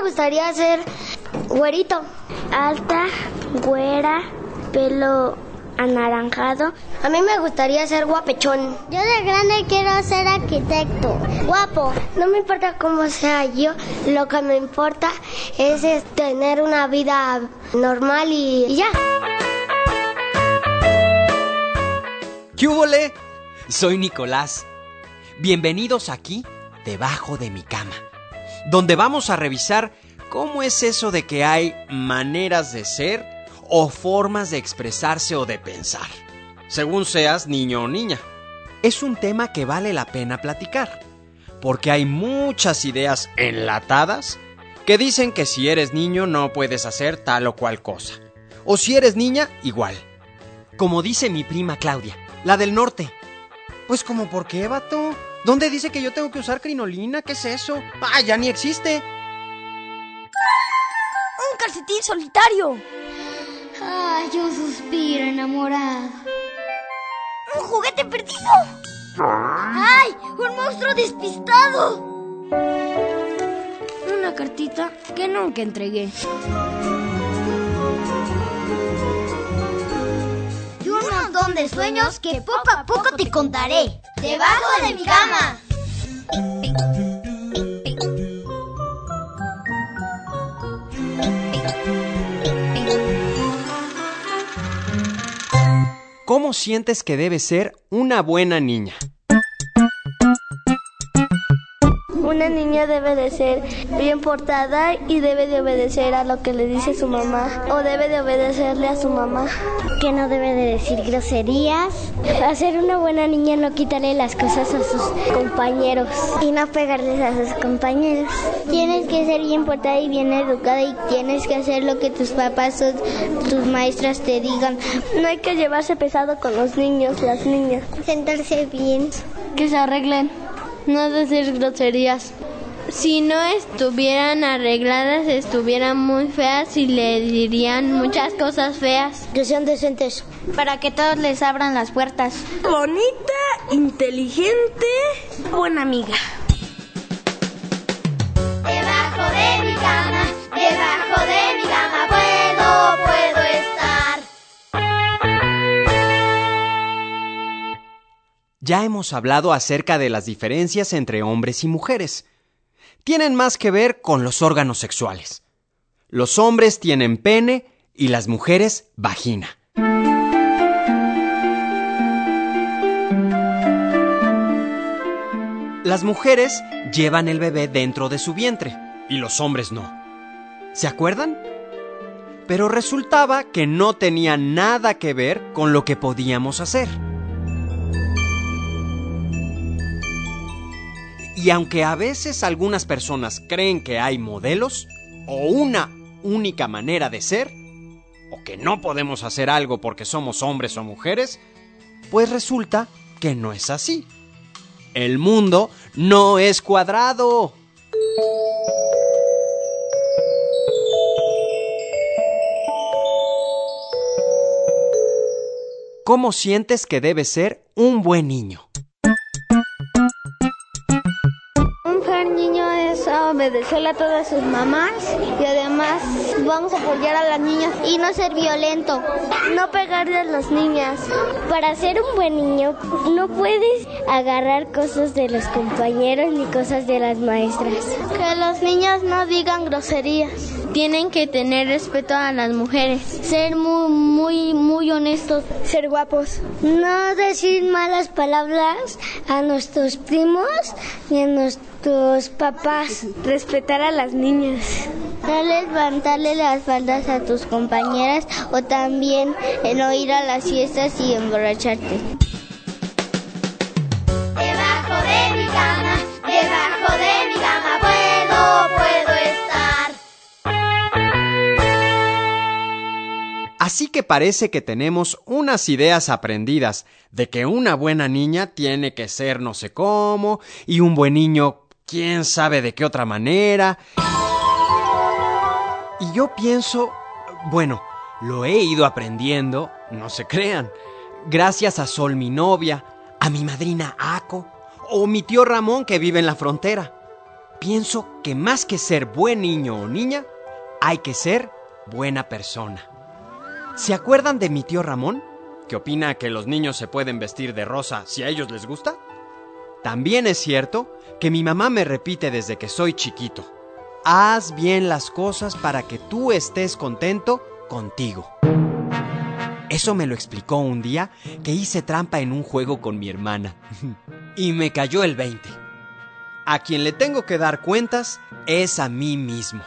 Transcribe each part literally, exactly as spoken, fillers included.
me gustaría ser güerito. Alta, güera, pelo anaranjado. A mí me gustaría ser guapechón. Yo de grande quiero ser arquitecto, guapo. No me importa cómo sea yo, lo que me importa es, es tener una vida normal y, y ya. ¿Qué húbole? Soy Nicolás. Bienvenidos aquí, debajo de mi cama, donde vamos a revisar cómo es eso de que hay maneras de ser o formas de expresarse o de pensar, según seas niño o niña. Es un tema que vale la pena platicar, porque hay muchas ideas enlatadas que dicen que si eres niño no puedes hacer tal o cual cosa, o si eres niña, igual. Como dice mi prima Claudia, la del norte. Pues como, ¿por qué, vato? ¿Dónde dice que yo tengo que usar crinolina? ¿Qué es eso? ¡Ah, ya ni existe! ¡Un calcetín solitario! ¡Ay, un suspiro enamorado! ¡Un juguete perdido! ¡Ay, un monstruo despistado! Una cartita que nunca entregué. Y un montón de sueños que poco a poco te contaré. ¡Debajo de mi cama! ¿Cómo sientes que debe ser una buena niña? Una niña debe de ser bien portada y debe de obedecer a lo que le dice su mamá, o debe de obedecerle a su mamá. Que no debe de decir groserías. Hacer una buena niña no quitarle las cosas a sus compañeros y no pegarles a sus compañeros. Tienes que ser bien portada y bien educada y tienes que hacer lo que tus papás o tus maestras te digan. No hay que llevarse pesado con los niños, las niñas. Sentarse bien. Que se arreglen. No decir groserías. Si no estuvieran arregladas, estuvieran muy feas y le dirían muchas cosas feas. Que sean decentes. Para que todos les abran las puertas. Bonita, inteligente, buena amiga. Debajo de mi cama, debajo de mi cama, puedo, puedo estar. Ya hemos hablado acerca de las diferencias entre hombres y mujeres. Tienen más que ver con los órganos sexuales. Los hombres tienen pene y las mujeres vagina. Las mujeres llevan el bebé dentro de su vientre y los hombres no. ¿Se acuerdan? Pero resultaba que no tenía nada que ver con lo que podíamos hacer. Y aunque a veces algunas personas creen que hay modelos, o una única manera de ser, o que no podemos hacer algo porque somos hombres o mujeres, pues resulta que no es así. El mundo no es cuadrado. ¿Cómo sientes que debe ser un buen niño? Obedecerle a todas sus mamás y además vamos a apoyar a las niñas y no ser violento, no pegarle a las niñas. Para ser un buen niño no puedes agarrar cosas de los compañeros ni cosas de las maestras. Que los niños no digan groserías. Tienen que tener respeto a las mujeres, ser muy, muy, muy honestos, ser guapos, no decir malas palabras a nuestros primos ni a nuestros papás, respetar a las niñas, no levantarle las faldas a tus compañeras o también no ir a las fiestas y emborracharte. Debajo de mi cama, debajo de mi cama, puedo, puedo estar. Así que parece que tenemos unas ideas aprendidas de que una buena niña tiene que ser no sé cómo y un buen niño quién sabe de qué otra manera. Y yo pienso, bueno, lo he ido aprendiendo, no se crean, gracias a Sol, mi novia, a mi madrina Ako o mi tío Ramón que vive en la frontera. pienso que más que ser buen niño o niña, hay que ser buena persona. ¿Se acuerdan de mi tío Ramón, que opina que los niños se pueden vestir de rosa si a ellos les gusta? También es cierto que mi mamá me repite desde que soy chiquito: haz bien las cosas para que tú estés contento contigo. Eso me lo explicó un día que hice trampa en un juego con mi hermana. Y me cayó el veinte. A quien le tengo que dar cuentas es a mí mismo.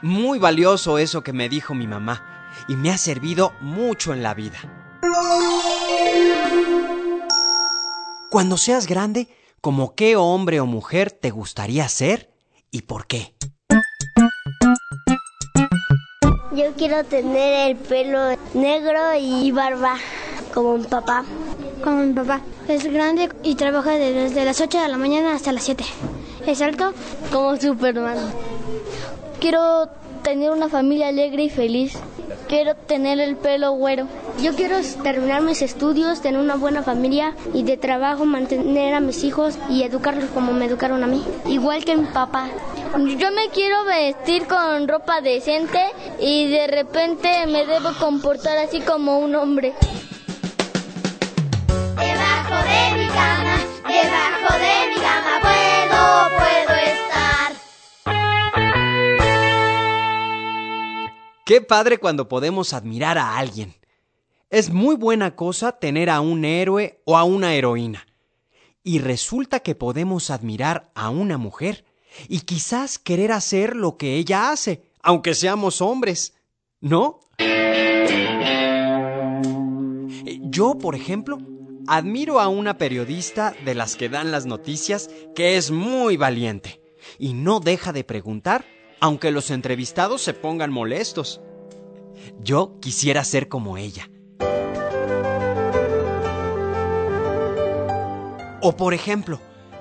Muy valioso eso que me dijo mi mamá, y me ha servido mucho en la vida. Cuando seas grande, ¿como qué hombre o mujer te gustaría ser y por qué? Yo quiero tener el pelo negro y barba, como mi papá. Como mi papá. Es grande y trabaja desde las ocho de la mañana hasta las siete. Es alto, como Superman. Quiero tener una familia alegre y feliz. Quiero tener el pelo güero. Yo quiero terminar mis estudios, tener una buena familia y de trabajo mantener a mis hijos y educarlos como me educaron a mí, igual que mi papá. Yo me quiero vestir con ropa decente y de repente me debo comportar así como un hombre. Debajo de mi cama, debajo de mi cama puedo, puedo estar. Qué padre cuando podemos admirar a alguien. Es muy buena cosa tener a un héroe o a una heroína. Y resulta que podemos admirar a una mujer y quizás querer hacer lo que ella hace, aunque seamos hombres, ¿no? Yo, por ejemplo, admiro a una periodista de las que dan las noticias que es muy valiente y no deja de preguntar, aunque los entrevistados se pongan molestos. Yo quisiera ser como ella. O por ejemplo,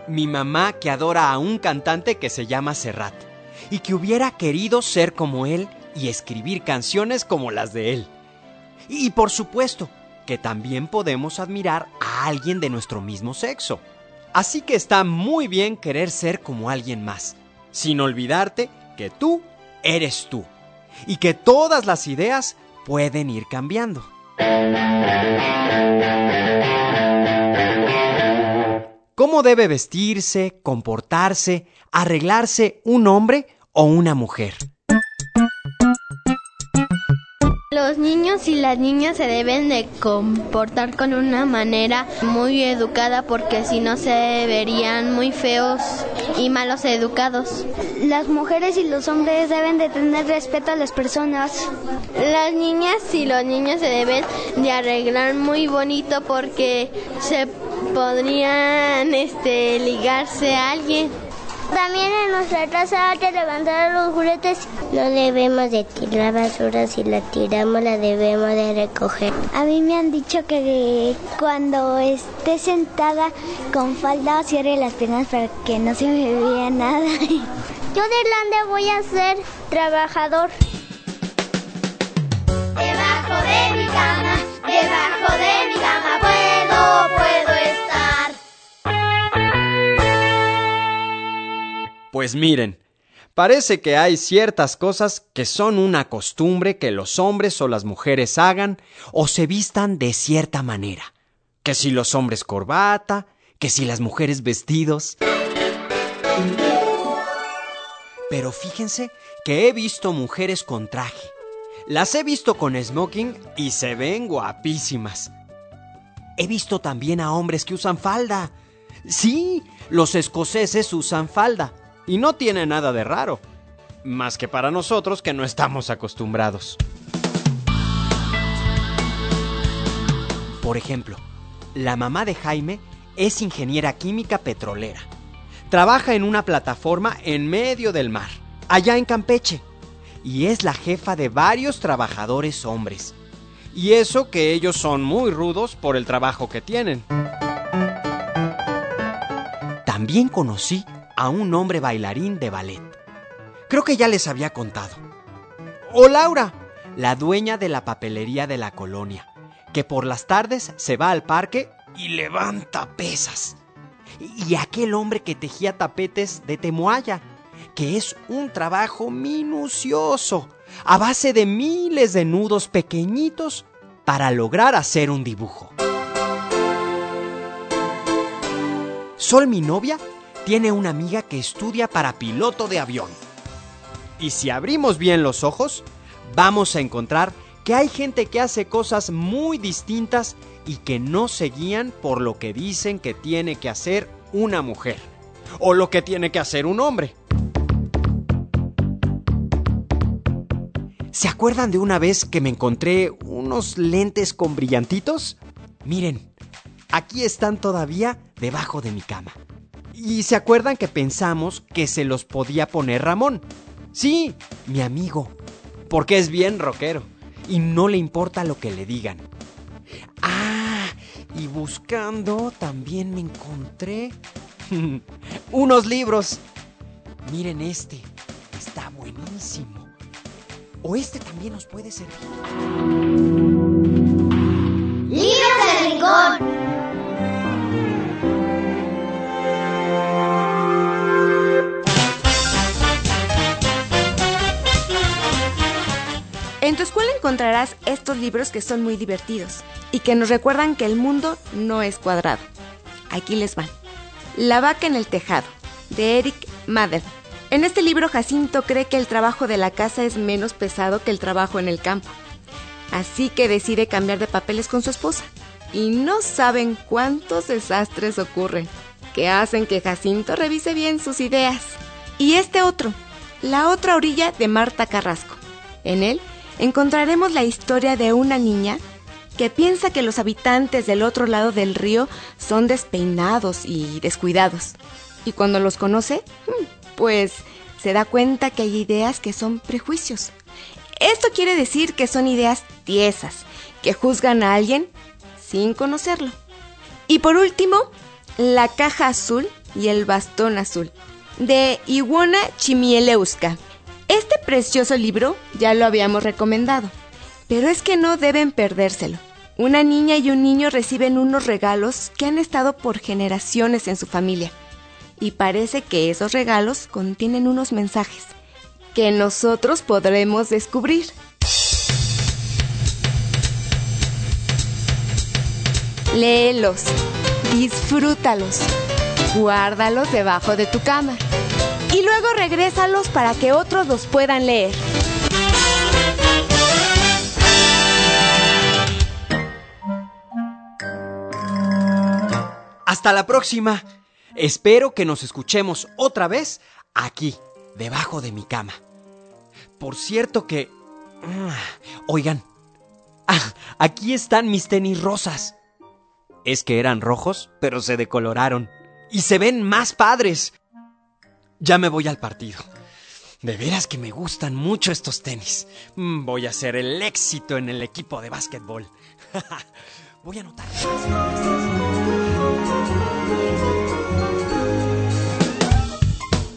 mi mamá, que adora a un cantante que se llama Serrat y que hubiera querido ser como él y escribir canciones como las de él. Y por supuesto que también podemos admirar a alguien de nuestro mismo sexo. Así que está muy bien querer ser como alguien más, sin olvidarte que tú eres tú y que todas las ideas pueden ir cambiando. ¿Cómo debe vestirse, comportarse, arreglarse un hombre o una mujer? Los niños y las niñas se deben de comportar con una manera muy educada, porque si no se verían muy feos y malos educados. Las mujeres y los hombres deben de tener respeto a las personas. Las niñas y los niños se deben de arreglar muy bonito, porque se podrían este, ligarse a alguien. También en nuestra casa hay que levantar los juguetes. No debemos de tirar basura, si la tiramos la debemos de recoger. A mí me han dicho que cuando esté sentada con falda cierre las piernas para que no se me vea nada. Yo de grande voy a ser trabajador. Debajo de mi cama, debajo de mi cama puedo, puedo estar. Pues miren, parece que hay ciertas cosas que son una costumbre que los hombres o las mujeres hagan o se vistan de cierta manera. Que si los hombres corbata, que si las mujeres vestidos. Pero fíjense que he visto mujeres con traje. Las he visto con smoking y se ven guapísimas. He visto también a hombres que usan falda. Sí, los escoceses usan falda. Y no tiene nada de raro, más que para nosotros que no estamos acostumbrados. Por ejemplo, la mamá de Jaime es ingeniera química petrolera. Trabaja en una plataforma en medio del mar, allá en Campeche, y es la jefa de varios trabajadores hombres. Y eso que ellos son muy rudos por el trabajo que tienen. También conocí a un hombre bailarín de ballet. Creo que ya les había contado. O Laura, la dueña de la papelería de la colonia, que por las tardes se va al parque y levanta pesas. y aquel hombre que tejía tapetes de temoaya, que es un trabajo minucioso, a base de miles de nudos pequeñitos para lograr hacer un dibujo. Sol, mi novia, tiene una amiga que estudia para piloto de avión. Y si abrimos bien los ojos, vamos a encontrar que hay gente que hace cosas muy distintas y que no se guían por lo que dicen que tiene que hacer una mujer o lo que tiene que hacer un hombre. ¿Se acuerdan de una vez que me encontré unos lentes con brillantitos? Miren, aquí están todavía debajo de mi cama. ¿Y se acuerdan que pensamos que se los podía poner Ramón? Sí, mi amigo, porque es bien rockero y no le importa lo que le digan. Ah, y buscando también me encontré unos libros. Miren este, está buenísimo. O este también nos puede servir. ¡Libros del rincón! En tu escuela encontrarás estos libros que son muy divertidos y que nos recuerdan que el mundo no es cuadrado. Aquí les van. La vaca en el tejado, de Eric Madel. En este libro, Jacinto cree que el trabajo de la casa es menos pesado que el trabajo en el campo. Así que decide cambiar de papeles con su esposa. Y no saben cuántos desastres ocurren, que hacen que Jacinto revise bien sus ideas. Y este otro, La otra orilla, de Marta Carrasco. En él encontraremos la historia de una niña que piensa que los habitantes del otro lado del río son despeinados y descuidados. Y cuando los conoce, pues se da cuenta que hay ideas que son prejuicios. Esto quiere decir que son ideas tiesas, que juzgan a alguien sin conocerlo. Y por último, La caja azul y el bastón azul, de Iwona Chimieleuska. Este precioso libro ya lo habíamos recomendado, pero es que no deben perdérselo. Una niña y un niño reciben unos regalos que han estado por generaciones en su familia, y parece que esos regalos contienen unos mensajes que nosotros podremos descubrir. Léelos, disfrútalos, guárdalos debajo de tu cama. Y luego regrésalos para que otros los puedan leer. Hasta la próxima. Espero que nos escuchemos otra vez aquí, debajo de mi cama. Por cierto que... Oigan, aquí están mis tenis rosas. Es que eran rojos, pero se decoloraron. Y se ven más padres. Ya me voy al partido. De veras que me gustan mucho estos tenis. Voy a ser el éxito en el equipo de básquetbol. Voy a anotar.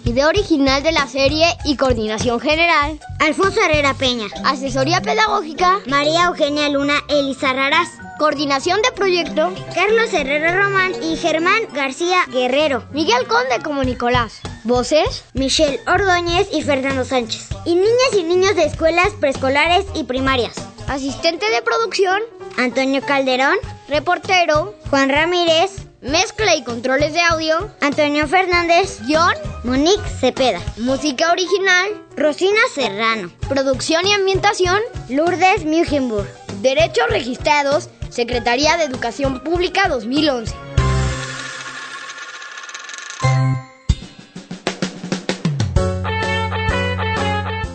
Video original de la serie y coordinación general, Alfonso Herrera Peña. Asesoría pedagógica, María Eugenia Luna Elizarraraz. Coordinación de proyecto, Carlos Herrera Román y Germán García Guerrero. Miguel Conde como Nicolás. Voces, Michelle Ordóñez y Fernando Sánchez. Y niñas y niños de escuelas preescolares y primarias. Asistente de producción, Antonio Calderón. Reportero, Juan Ramírez. Mezcla y controles de audio, Antonio Fernández. John Monique Cepeda. Música original, Rosina Serrano. Producción y ambientación, Lourdes Mugenburg. Derechos registrados, Secretaría de Educación Pública dos mil once.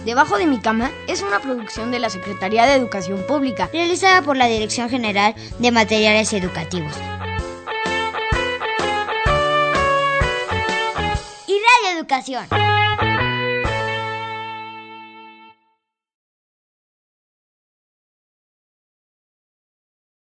Debajo de mi cama es una producción de la Secretaría de Educación Pública, realizada por la Dirección General de Materiales Educativos y Radio Educación.